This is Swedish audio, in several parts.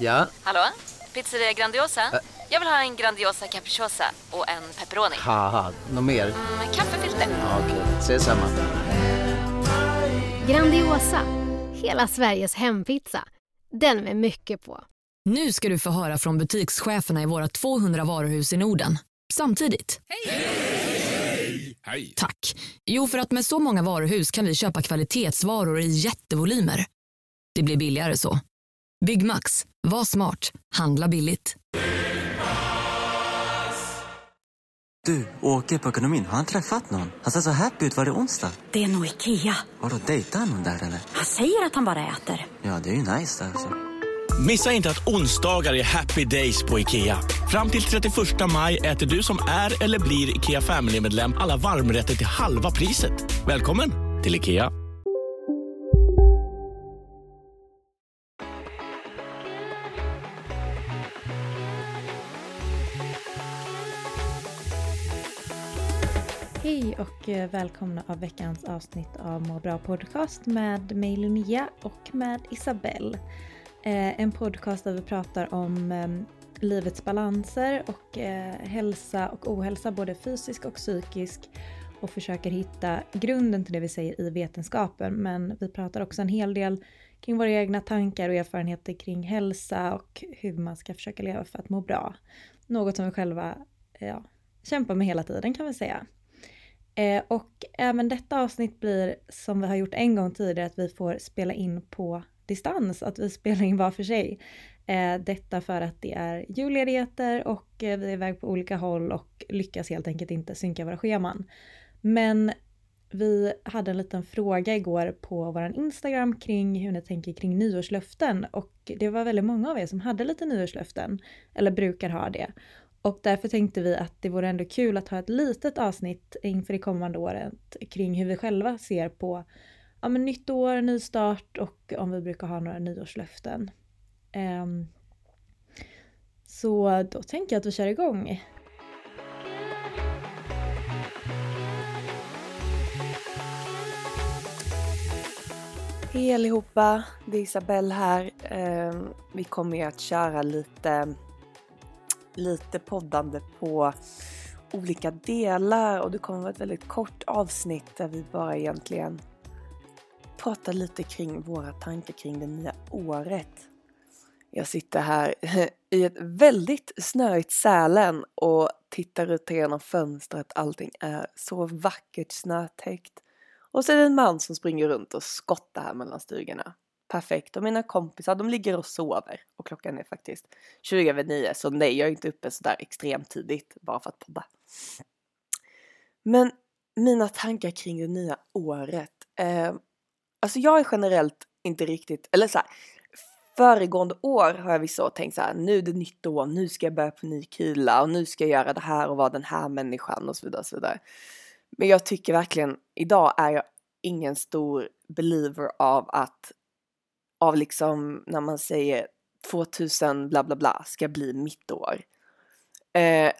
Ja? Hallå? Pizzeria Grandiosa? Jag vill ha en Grandiosa capricciosa och en pepperoni. Haha, något mer? Kaffefilter. Ja, okej, ses samma. Grandiosa, hela Sveriges hempizza. Den med mycket på. Nu ska du få höra från butikscheferna i våra 200 varuhus i Norden. Samtidigt. Hej! Hej! Tack. Jo, för att med så många varuhus kan vi köpa kvalitetsvaror i jättevolymer. Det blir billigare så. Big Max. Var smart. Handla billigt. Du, åker på ekonomin. Har han träffat någon? Han ser så happy ut. Var det onsdag? Det är nog Ikea. Har du dejtat någon där eller? Han säger att han bara äter. Ja, det är ju nice där alltså. Missa inte att onsdagar är happy days på Ikea. Fram till 31 maj äter du som är eller blir Ikea Family-medlem alla varmrätter till halva priset. Välkommen till Ikea. Hej och välkomna av veckans avsnitt av Må bra podcast med Meilunia och med Isabelle. En podcast där vi pratar om livets balanser och hälsa och ohälsa, både fysisk och psykisk. Och försöker hitta grunden till det vi säger i vetenskapen. Men vi pratar också en hel del kring våra egna tankar och erfarenheter kring hälsa och hur man ska försöka leva för att må bra. Något som vi själva kämpar med hela tiden kan vi säga. Och även detta avsnitt blir, som vi har gjort en gång tidigare, att vi får spela in på distans, att vi spelar in var för sig. Detta för att det är julledigheter och vi är iväg på olika håll och lyckas helt enkelt inte synka våra scheman. Men vi hade en liten fråga igår på vår Instagram kring hur ni tänker kring nyårslöften, och det var väldigt många av er som hade lite nyårslöften eller brukar ha det. Och därför tänkte vi att det vore ändå kul att ha ett litet avsnitt inför det kommande året kring hur vi själva ser på nytt år, ny start och om vi brukar ha några nyårslöften. Så då tänker jag att vi kör igång. Hej allihopa, det är Isabelle här. Vi kommer ju att köra lite poddande på olika delar och det kommer vara ett väldigt kort avsnitt där vi bara egentligen pratar lite kring våra tankar kring det nya året. Jag sitter här i ett väldigt snöigt Sälen och tittar ut genom fönstret. Allting är så vackert snötäckt. Och så är det en man som springer runt och skottar här mellan stugorna. Perfekt. Och mina kompisar, de ligger och sover. Och klockan är faktiskt 20:09. Så nej, jag är inte uppe så där extremt tidigt. Bara för att podda. Men mina tankar kring det nya året. Alltså jag är generellt inte riktigt... Eller så här, föregående år har jag visst så tänkt så här... Nu är det nytt år, nu ska jag börja på ny kula. Och nu ska jag göra det här och vara den här människan och så vidare. Och så vidare. Men jag tycker verkligen... Idag är jag ingen stor believer av att... Av liksom när man säger 2000 bla bla bla ska bli mitt år.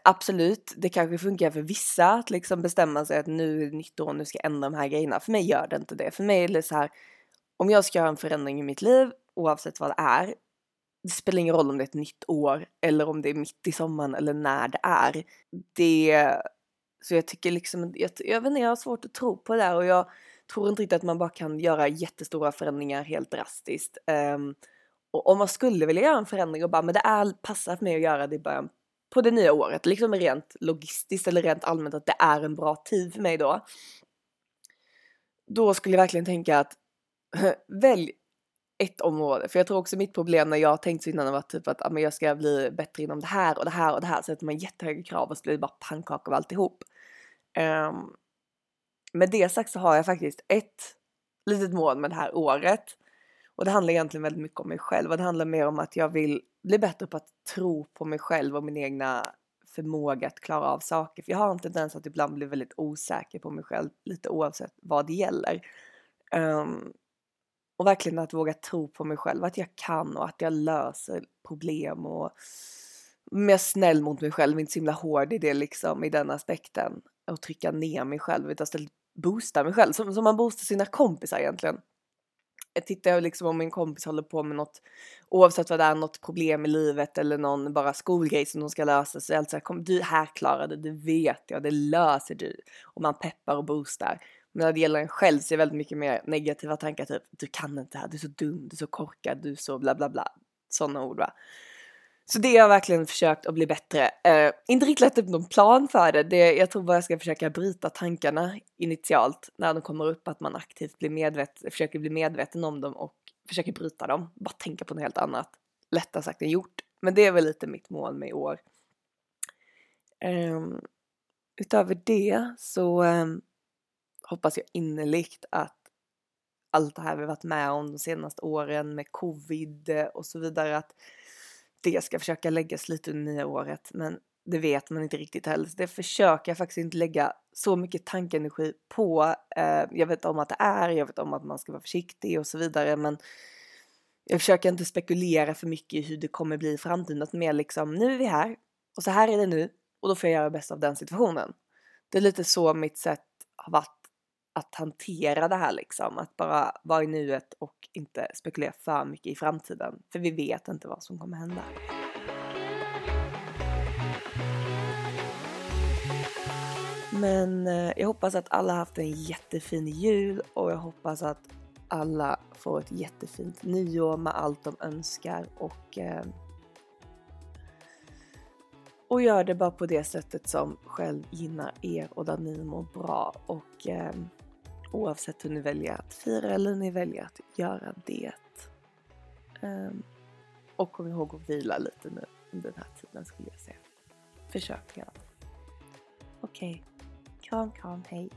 Absolut, det kanske funkar för vissa att liksom bestämma sig att nu är det nytt år, nu ska jag ändra de här grejerna. För mig gör det inte det. För mig är det så här, om jag ska göra en förändring i mitt liv, oavsett vad det är, det spelar ingen roll om det är ett nytt år eller om det är mitt i sommaren eller när det är. Så jag tycker liksom, jag har svårt att tro på det här och jag tror inte riktigt att man bara kan göra jättestora förändringar helt drastiskt. Och om man skulle vilja göra en förändring och bara, men det är passat mig att göra det i början på det nya året. Liksom rent logistiskt eller rent allmänt att det är en bra tid för mig då. Då skulle jag verkligen tänka att välj ett område. För jag tror också mitt problem när jag har tänkt så innan var typ att men jag ska bli bättre inom det här och det här och det här. Så att man har jättehöga krav och så blir det bara pannkakor och alltihop. Med det sagt så har jag faktiskt ett litet mål med det här året. Och det handlar egentligen väldigt mycket om mig själv. Och det handlar mer om att jag vill bli bättre på att tro på mig själv och min egna förmåga att klara av saker. För jag har en tendens att ibland bli väldigt osäker på mig själv. Lite oavsett vad det gäller. Och verkligen att våga tro på mig själv. Att jag kan och att jag löser problem. Och mer snäll mot mig själv. Inte så himla hård i det liksom i den aspekten. Och trycka ner mig själv. Utan boosta mig själv. Som man boostar sina kompisar egentligen. tittar jag liksom om min kompis håller på med något, oavsett vad det är, något problem i livet eller någon bara skolgrej som de ska lösa, så är alltså, kom du här klarar det vet jag, det löser du. Och man peppar och boostar. Men när det gäller en själv så är väldigt mycket mer negativa tankar, typ du kan inte det här, du är så dum, du är så korkad, du är så bla bla bla. Sådana ord, va? Så det har jag verkligen försökt att bli bättre. Inte riktigt lagt upp någon plan för det. Jag tror bara jag ska försöka bryta tankarna initialt när de kommer upp. Att man aktivt blir försöker bli medveten om dem och försöker bryta dem. Bara tänka på något helt annat. Lättare sagt än gjort. Men det är väl lite mitt mål med i år. Utöver det så hoppas jag innerligt att allt det här vi varit med om de senaste åren med covid och så vidare, att det ska försöka läggas lite under nya året. Men det vet man inte riktigt heller. Så det försöker jag faktiskt inte lägga så mycket tankenergi på. Jag vet om att det är. Jag vet om att man ska vara försiktig och så vidare. Men jag försöker inte spekulera för mycket i hur det kommer bli i framtiden. Att mer liksom, nu är vi här. Och så här är det nu. Och då får jag göra bäst av den situationen. Det är lite så mitt sätt har varit att hantera det här liksom. Att bara vara i nuet och inte spekulera för mycket i framtiden. För vi vet inte vad som kommer hända. Men jag hoppas att alla har haft en jättefin jul. Och jag hoppas att alla får ett jättefint nyår med allt de önskar. Och gör det bara på det sättet som själv gynnar er och där ni mår bra. Och oavsett hur ni väljer att fira eller ni väljer att göra det. Och kom ihåg att vila lite nu under den här tiden skulle jag säga. Försök gärna. Okej. Kram, hej.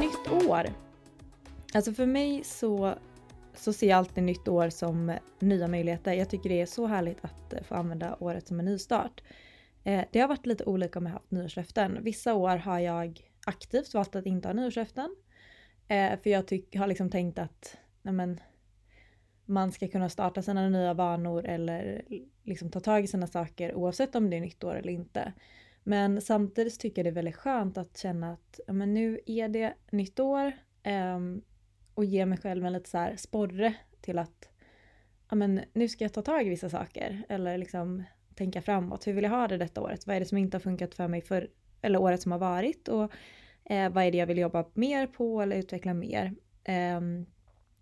Nytt år. Alltså för mig så ser jag alltid nytt år som nya möjligheter. Jag tycker det är så härligt att få använda året som en nystart. Det har varit lite olika om jag har haft nyårslöften. Vissa år har jag aktivt valt att inte ha nyårslöften. För jag har liksom tänkt att man ska kunna starta sina nya vanor eller liksom ta tag i sina saker oavsett om det är nytt år eller inte. Men samtidigt tycker jag det är väldigt skönt att känna att nu är det nytt år. Och ge mig själv en lite så här sporre till att nu ska jag ta tag i vissa saker. Eller liksom tänka framåt. Hur vill jag ha det detta året? Vad är det som inte har funkat för mig eller året som har varit? Och vad är det jag vill jobba mer på eller utveckla mer?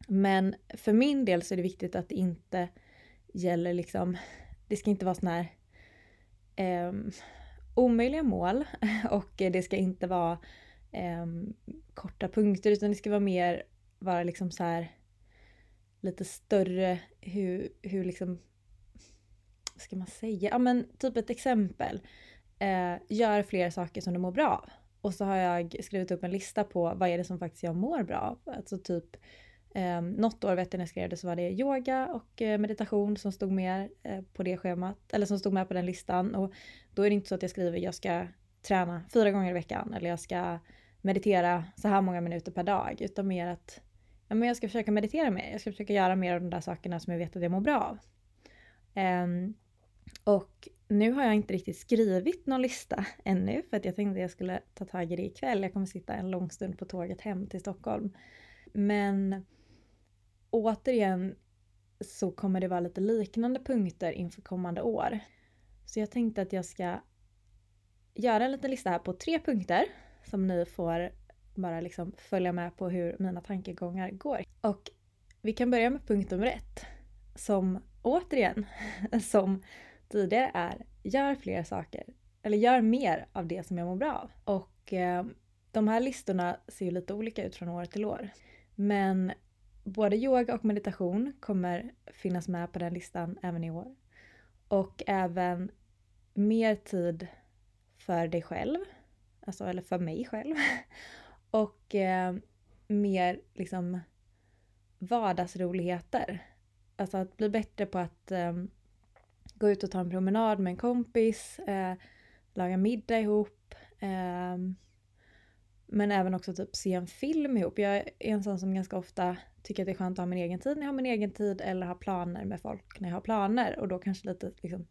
Men för min del så är det viktigt att det inte gäller liksom. Det ska inte vara såna här omöjliga mål. Och det ska inte vara korta punkter. Utan det ska vara mer. Vara liksom så här lite större, hur liksom, vad ska man säga? Ja men typ ett exempel, gör fler saker som du mår bra av. Och så har jag skrivit upp en lista på vad är det som faktiskt jag mår bra av. Alltså typ, något år vet jag när jag skrev det så var det yoga och meditation som stod med på det schemat. Eller som stod med på den listan. Och då är det inte så att jag skriver jag ska träna 4 gånger i veckan eller jag ska meditera så här många minuter per dag. Utan mer att jag ska försöka meditera mer. Jag ska försöka göra mer av de där sakerna som jag vet att jag mår bra av. Och nu har jag inte riktigt skrivit någon lista ännu. För att jag tänkte att jag skulle ta tag i det ikväll. Jag kommer sitta en lång stund på tåget hem till Stockholm. Men återigen så kommer det vara lite liknande punkter inför kommande år. Så jag tänkte att jag ska göra en liten lista här på 3 punkter. Som ni får bara liksom följa med på hur mina tankegångar går. Och vi kan börja med punkt nummer 1. Som återigen, som tidigare är, gör fler saker. Eller gör mer av det som jag mår bra av. Och de här listorna ser ju lite olika ut från år till år. Men både yoga och meditation kommer finnas med på den listan även i år. Och även mer tid för dig själv. Alltså, eller för mig själv. Och mer liksom vardagsroligheter. Alltså att bli bättre på att gå ut och ta en promenad med en kompis. Laga middag ihop. Men även också typ se en film ihop. Jag är en sån som ganska ofta tycker att det är skönt att ha min egen tid när jag har min egen tid. Eller ha planer med folk när jag har planer. Och då kanske lite liksom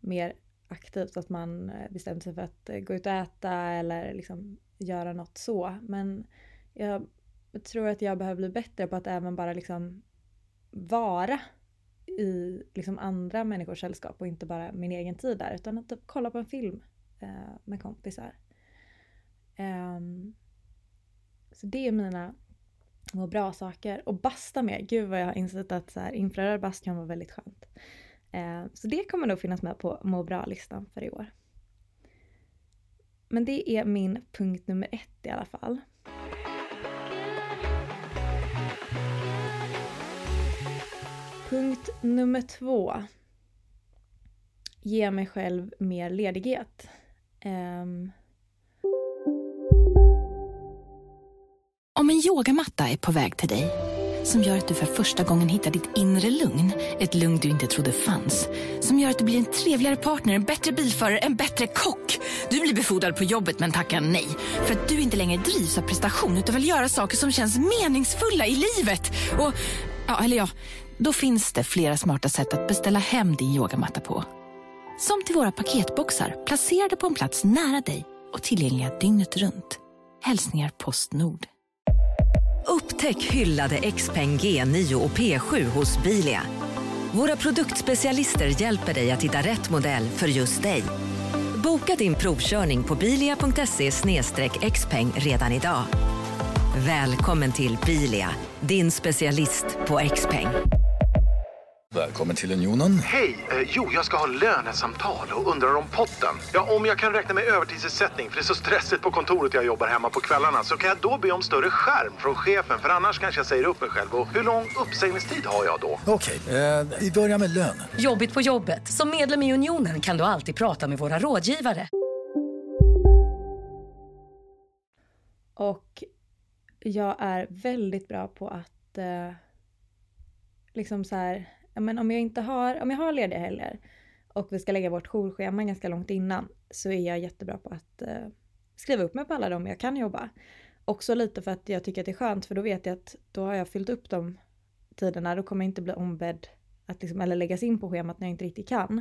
mer aktivt att man bestämmer sig för att gå ut och äta eller liksom göra något så. Men jag tror att jag behöver bli bättre på att även bara liksom vara i liksom andra människors sällskap och inte bara min egen tid där, utan att typ kolla på en film med kompisar. Så det är mina må bra saker. Och basta med. Gud vad jag har insett att så här, infraröd bast kan vara väldigt skönt. Så det kommer nog finnas med på må bra-listan för i år. Men det är min punkt nummer 1 i alla fall. Punkt nummer 2. Ge mig själv mer ledighet. Om en yogamatta är på väg till dig, som gör att du för första gången hittar ditt inre lugn, ett lugn du inte trodde fanns, som gör att du blir en trevligare partner, en bättre bilförare, en bättre kock. Du blir befordrad på jobbet men tackar nej, för att du inte längre drivs av prestation utan vill göra saker som känns meningsfulla i livet. Och, ja, eller ja, då finns det flera smarta sätt att beställa hem din yogamatta på. Som till våra paketboxar, placerade på en plats nära dig och tillgängliga dygnet runt. Hälsningar Postnord. Upptäck hyllade XPeng G9 och P7 hos Bilia. Våra produktspecialister hjälper dig att hitta rätt modell för just dig. Boka din provkörning på bilia.se/xpeng redan idag. Välkommen till Bilia, din specialist på XPeng. Välkommen till unionen. Hej, jag ska ha lönesamtal och undrar om potten. Ja, om jag kan räkna med övertidsersättning för det är så stressigt på kontoret, jag jobbar hemma på kvällarna. Så kan jag då be om större skärm från chefen, för annars kanske jag säger upp mig själv. Och hur lång uppsägningstid har jag då? Okej, vi börjar med lön. Jobbigt på jobbet. Som medlem i unionen kan du alltid prata med våra rådgivare. Och jag är väldigt bra på att... liksom så här, men om jag har lediga helger och vi ska lägga vårt jourschema ganska långt innan, så är jag jättebra på att skriva upp mig på alla dem jag kan jobba. Också lite för att jag tycker att det är skönt, för då vet jag att då har jag fyllt upp de tiderna. Då kommer jag inte bli ombedd att liksom, eller läggas in på schemat när jag inte riktigt kan.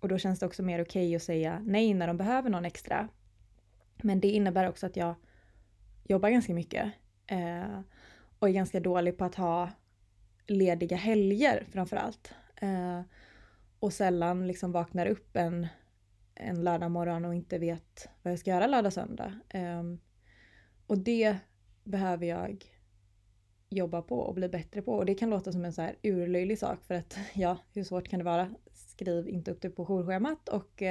Och då känns det också mer okej att säga nej när de behöver någon extra. Men det innebär också att jag jobbar ganska mycket. Och är ganska dålig på att ha lediga helger framförallt. Och sällan liksom vaknar upp en lördag morgon och inte vet vad jag ska göra lördag söndag. Och det behöver jag jobba på och bli bättre på. Och det kan låta som en så här urlöjlig sak, för att ja, hur svårt kan det vara? Skriv inte upp det på jourschemat och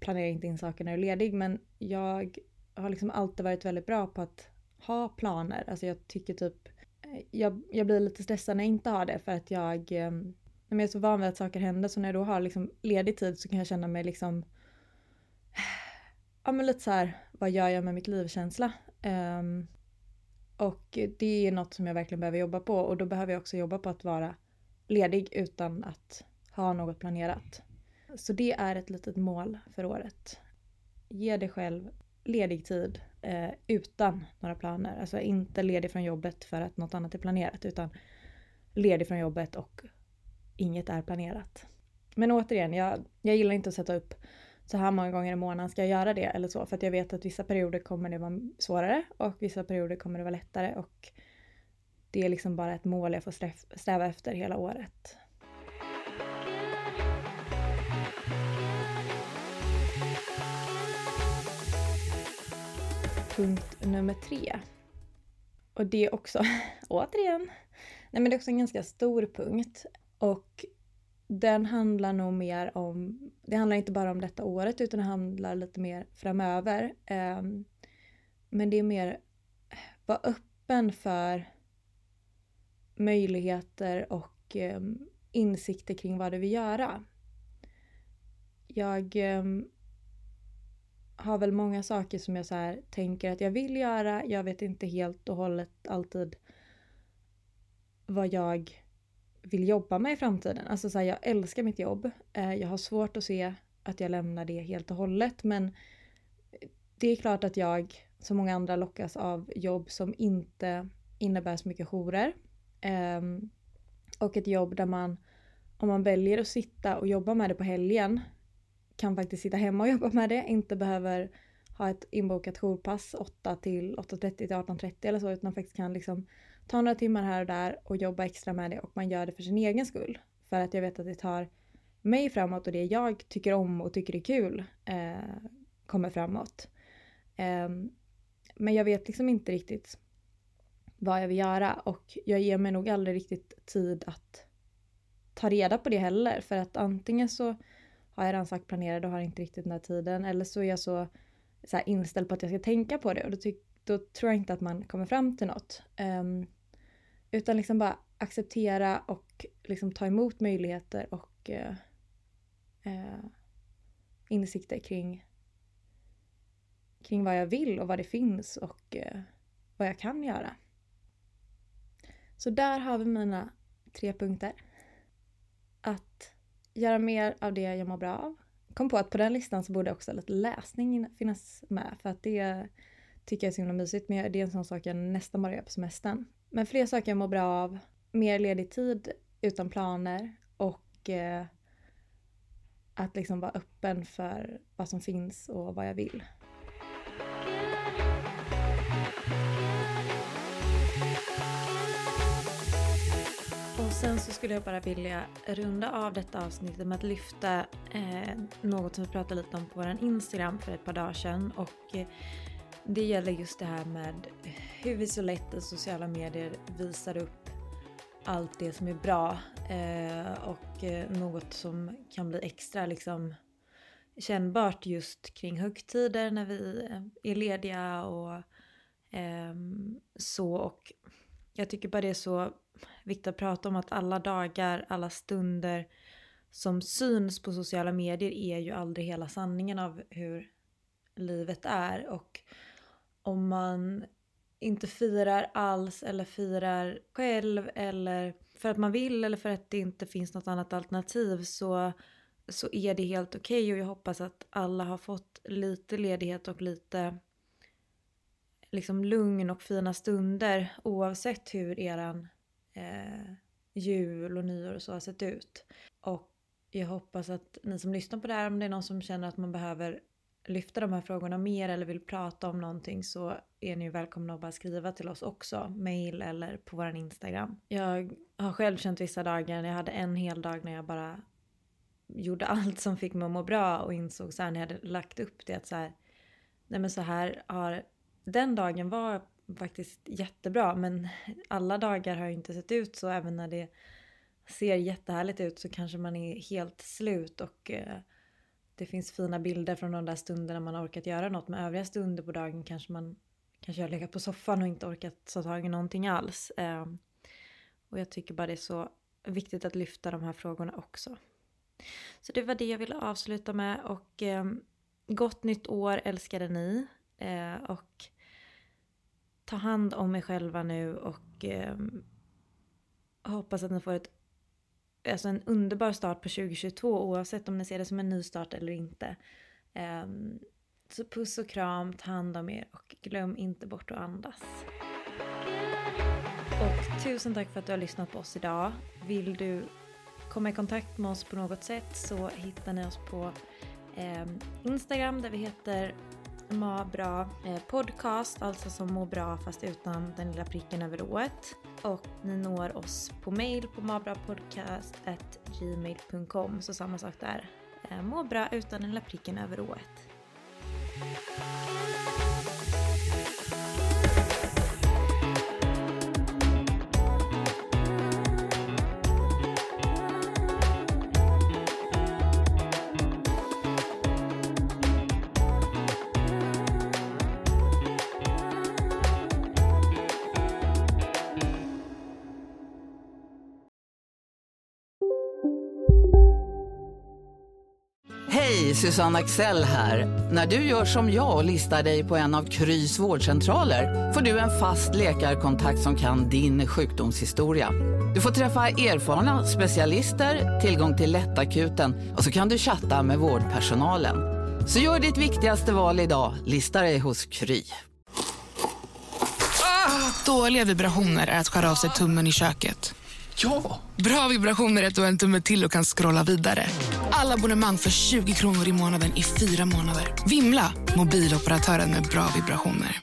planera inte in saker när du är ledig. Men jag har liksom alltid varit väldigt bra på att ha planer. Alltså jag tycker typ jag blir lite stressad när jag inte har det, för att jag är så van vid att saker händer, så när jag då har liksom ledig tid så kan jag känna mig liksom lite så här, vad gör jag med mitt livskänsla? Och det är något som jag verkligen behöver jobba på, och då behöver jag också jobba på att vara ledig utan att ha något planerat. Så det är ett litet mål för året. Ge dig själv ledig tid utan några planer. Alltså inte ledig från jobbet för att något annat är planerat, utan ledig från jobbet och inget är planerat. Men återigen, jag gillar inte att sätta upp så här många gånger i månaden ska jag göra det eller så, för att jag vet att vissa perioder kommer det vara svårare och vissa perioder kommer det vara lättare, och det är liksom bara ett mål jag får sträva efter hela året. Punkt nummer 3. Och det är också, återigen, men det är också en ganska stor punkt. Och den handlar nog mer om, det handlar inte bara om detta året, utan det handlar lite mer framöver. Men det är mer, vara öppen för möjligheter och insikter kring vad du vill göra. Jag... har väl många saker som jag så här tänker att jag vill göra. Jag vet inte helt och hållet alltid vad jag vill jobba med i framtiden. Alltså så här, jag älskar mitt jobb. Jag har svårt att se att jag lämnar det helt och hållet. Men det är klart att jag, som många andra, lockas av jobb som inte innebär så mycket jourer. Och ett jobb där man, om man väljer att sitta och jobba med det på helgen, kan faktiskt sitta hemma och jobba med det. Inte behöver ha ett inbokat jourpass 8-18.30 eller så. Utan faktiskt kan liksom ta några timmar här och där och jobba extra med det. Och man gör det för sin egen skull. För att jag vet att det tar mig framåt och det jag tycker om och tycker är kul kommer framåt. Men jag vet liksom inte riktigt vad jag vill göra. Och jag ger mig nog aldrig riktigt tid att ta reda på det heller. För att antingen så har jag redan sagt planerad och har inte riktigt den här tiden. Eller så är jag så här inställd på att jag ska tänka på det. Och då tror jag inte att man kommer fram till något. Utan liksom bara acceptera och liksom ta emot möjligheter och insikter kring vad jag vill och vad det finns och vad jag kan göra. Så där har vi mina 3 punkter. Att göra mer av det jag mår bra av. Kom på att på den listan så borde också lite läsning finnas med. För att det tycker jag är så himla mysigt. Men det är en sån sak jag nästan bara gör på semestern. Men fler saker jag mår bra av. Mer ledig tid utan planer. Och att liksom vara öppen för vad som finns och vad jag vill. Och sen så skulle jag bara vilja runda av detta avsnittet med att lyfta något som vi pratade lite om på vår Instagram för ett par dagar sedan. Och det gäller just det här med hur vi så lätt i sociala medier visar upp allt det som är bra. Och något som kan bli extra liksom kännbart just kring högtider när vi är lediga och så. Och jag tycker bara det är så viktigt att prata om att alla dagar, alla stunder som syns på sociala medier är ju aldrig hela sanningen av hur livet är. Och om man inte firar alls eller firar själv eller för att man vill eller för att det inte finns något annat alternativ så är det helt okej. Och jag hoppas att alla har fått lite ledighet och lite liksom lugn och fina stunder oavsett hur eran jul och nyår och så har sett ut. Och jag hoppas att ni som lyssnar på det här, om det är någon som känner att man behöver lyfta de här frågorna mer eller vill prata om någonting, så är ni välkomna att bara skriva till oss också, mail eller på våran Instagram. Jag har själv känt vissa dagar, jag hade en hel dag när jag bara gjorde allt som fick mig att må bra och insåg så här när jag hade lagt upp det att så här, nej men så här har den dagen var faktiskt jättebra, men alla dagar har ju inte sett ut så. Även när det ser jättehärligt ut så kanske man är helt slut och det finns fina bilder från de där stunderna man har orkat göra något. Men övriga stunder på dagen kanske har legat på soffan och inte orkat ta tag i någonting alls. Och jag tycker bara det är så viktigt att lyfta de här frågorna också. Så det var det jag ville avsluta med och gott nytt år älskade ni och ta hand om er själva nu och hoppas att ni får en underbar start på 2022 oavsett om ni ser det som en ny start eller inte. Så puss och kram, ta hand om er och glöm inte bort att andas. Och tusen tack för att du har lyssnat på oss idag. Vill du komma i kontakt med oss på något sätt så hittar ni oss på Instagram där vi heter Må bra podcast, alltså som må bra fast utan den lilla pricken över ået. Och ni når oss på mail på mabrapodcast@gmail.com, så samma sak där. Må bra utan den lilla pricken över ået. Susanne Axel här. När du gör som jag och listar dig på en av Krys vårdcentraler får du en fast läkarkontakt som kan din sjukdomshistoria. Du får träffa erfarna specialister, tillgång till lättakuten och så kan du chatta med vårdpersonalen. Så gör ditt viktigaste val idag, listar dig hos Kry. Ah, dåliga vibrationer är att skära av sig tummen i köket. Ja! Bra vibrationer är ett och en tumme till och kan scrolla vidare. Alla abonnemang för 20 kronor i månaden i 4 månader. Vimla, mobiloperatören med bra vibrationer.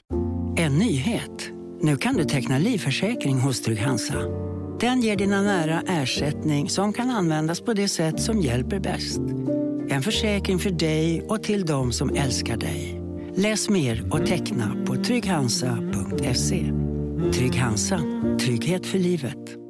En nyhet. Nu kan du teckna livförsäkring hos Trygg-Hansa. Den ger dina nära ersättning som kan användas på det sätt som hjälper bäst. En försäkring för dig och till de som älskar dig. Läs mer och teckna på trygghansa.se. Trygg-Hansa. Trygghet för livet.